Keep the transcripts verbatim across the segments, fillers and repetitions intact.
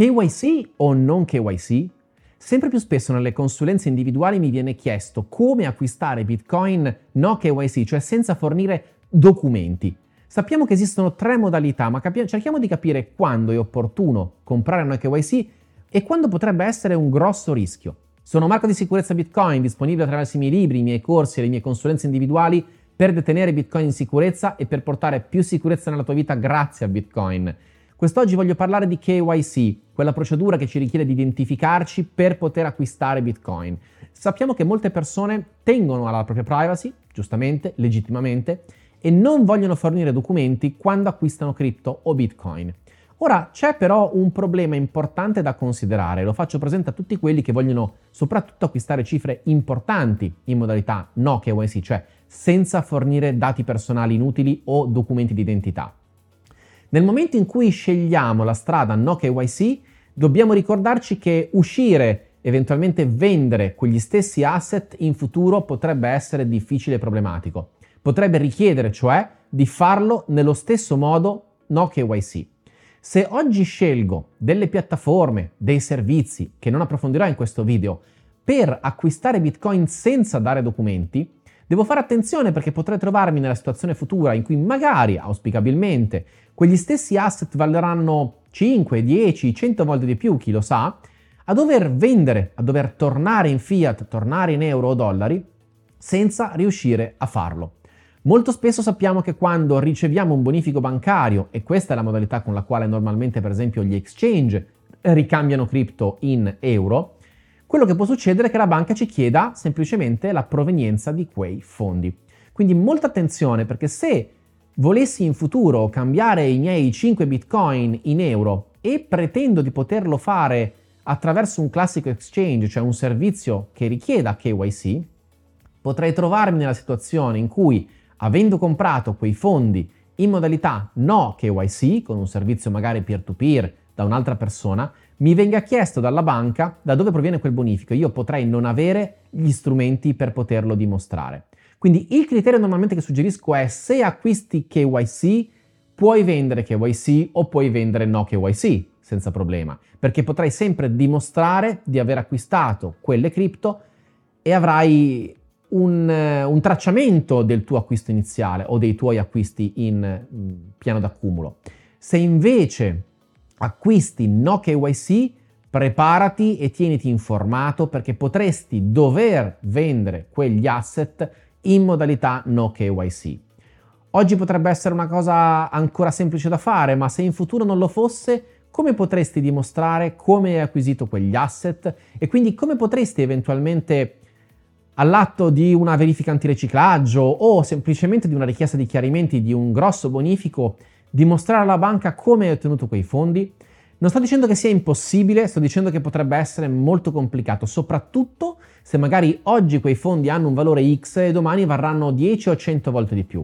K Y C o non K Y C? Sempre più spesso nelle consulenze individuali mi viene chiesto come acquistare Bitcoin no K Y C, cioè senza fornire documenti. Sappiamo che esistono tre modalità, ma capi- cerchiamo di capire quando è opportuno comprare no K Y C e quando potrebbe essere un grosso rischio. Sono Marco di Sicurezza Bitcoin, disponibile attraverso i miei libri, i miei corsi e le mie consulenze individuali per detenere Bitcoin in sicurezza e per portare più sicurezza nella tua vita grazie a Bitcoin. Quest'oggi voglio parlare di K Y C, quella procedura che ci richiede di identificarci per poter acquistare Bitcoin. Sappiamo che molte persone tengono alla propria privacy, giustamente, legittimamente, e non vogliono fornire documenti quando acquistano cripto o Bitcoin. Ora, c'è però un problema importante da considerare, lo faccio presente a tutti quelli che vogliono soprattutto acquistare cifre importanti in modalità no K Y C, cioè senza fornire dati personali inutili o documenti di identità. Nel momento in cui scegliamo la strada no K Y C, dobbiamo ricordarci che uscire, eventualmente vendere quegli stessi asset in futuro potrebbe essere difficile e problematico. Potrebbe richiedere, cioè, di farlo nello stesso modo no K Y C. Se oggi scelgo delle piattaforme, dei servizi, che non approfondirò in questo video, per acquistare Bitcoin senza dare documenti, devo fare attenzione perché potrei trovarmi nella situazione futura in cui magari, auspicabilmente, quegli stessi asset varranno cinque, dieci, cento volte di più, chi lo sa, a dover vendere, a dover tornare in fiat, tornare in euro o dollari, senza riuscire a farlo. Molto spesso sappiamo che quando riceviamo un bonifico bancario, e questa è la modalità con la quale normalmente per esempio gli exchange ricambiano cripto in euro, quello che può succedere è che la banca ci chieda semplicemente la provenienza di quei fondi. Quindi molta attenzione, perché se volessi in futuro cambiare i miei cinque bitcoin in euro e pretendo di poterlo fare attraverso un classico exchange, cioè un servizio che richieda K Y C, potrei trovarmi nella situazione in cui, avendo comprato quei fondi in modalità no K Y C, con un servizio magari peer-to-peer da un'altra persona, mi venga chiesto dalla banca da dove proviene quel bonifico. Io potrei non avere gli strumenti per poterlo dimostrare. Quindi il criterio normalmente che suggerisco è: se acquisti K Y C, puoi vendere K Y C o puoi vendere no K Y C senza problema, perché potrai sempre dimostrare di aver acquistato quelle cripto e avrai Un, un tracciamento del tuo acquisto iniziale o dei tuoi acquisti in piano d'accumulo. Se invece acquisti no K Y C, preparati e tieniti informato, perché potresti dover vendere quegli asset in modalità no K Y C. Oggi potrebbe essere una cosa ancora semplice da fare, ma se in futuro non lo fosse, come potresti dimostrare come hai acquisito quegli asset e quindi come potresti eventualmente, all'atto di una verifica antiriciclaggio o semplicemente di una richiesta di chiarimenti di un grosso bonifico, dimostrare alla banca come hai ottenuto quei fondi? Non sto dicendo che sia impossibile, sto dicendo che potrebbe essere molto complicato, soprattutto se magari oggi quei fondi hanno un valore X e domani varranno dieci o cento volte di più.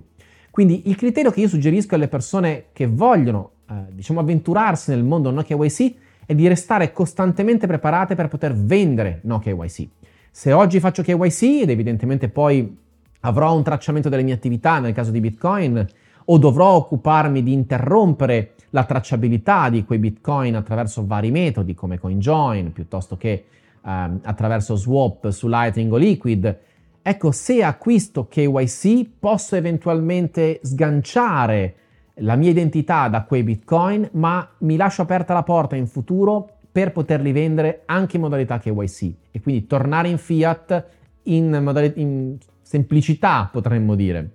Quindi il criterio che io suggerisco alle persone che vogliono, eh, diciamo, avventurarsi nel mondo no K Y C è di restare costantemente preparate per poter vendere no K Y C. Se oggi faccio K Y C ed evidentemente poi avrò un tracciamento delle mie attività nel caso di Bitcoin o dovrò occuparmi di interrompere la tracciabilità di quei Bitcoin attraverso vari metodi come CoinJoin piuttosto che ehm, attraverso swap su Lightning o Liquid, ecco, se acquisto K Y C posso eventualmente sganciare la mia identità da quei Bitcoin, ma mi lascio aperta la porta in futuro per poterli vendere anche in modalità K Y C e quindi tornare in fiat in, modalità, in semplicità, potremmo dire.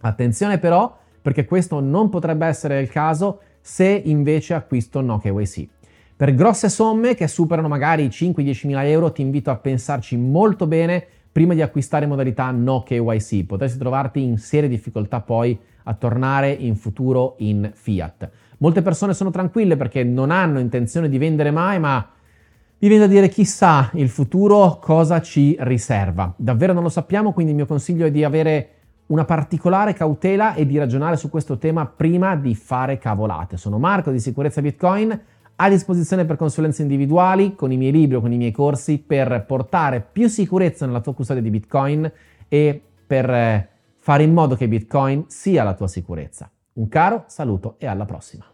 Attenzione però, perché questo non potrebbe essere il caso se invece acquisto no K Y C. Per grosse somme che superano magari i cinque-diecimila euro ti invito a pensarci molto bene prima di acquistare in modalità no K Y C. Potresti trovarti in serie difficoltà poi a tornare in futuro in fiat. Molte persone sono tranquille perché non hanno intenzione di vendere mai, ma mi viene da dire chissà il futuro cosa ci riserva. Davvero non lo sappiamo, quindi il mio consiglio è di avere una particolare cautela e di ragionare su questo tema prima di fare cavolate. Sono Marco di Sicurezza Bitcoin, a disposizione per consulenze individuali, con i miei libri o con i miei corsi, per portare più sicurezza nella tua custodia di Bitcoin e per fare in modo che Bitcoin sia la tua sicurezza. Un caro saluto e alla prossima!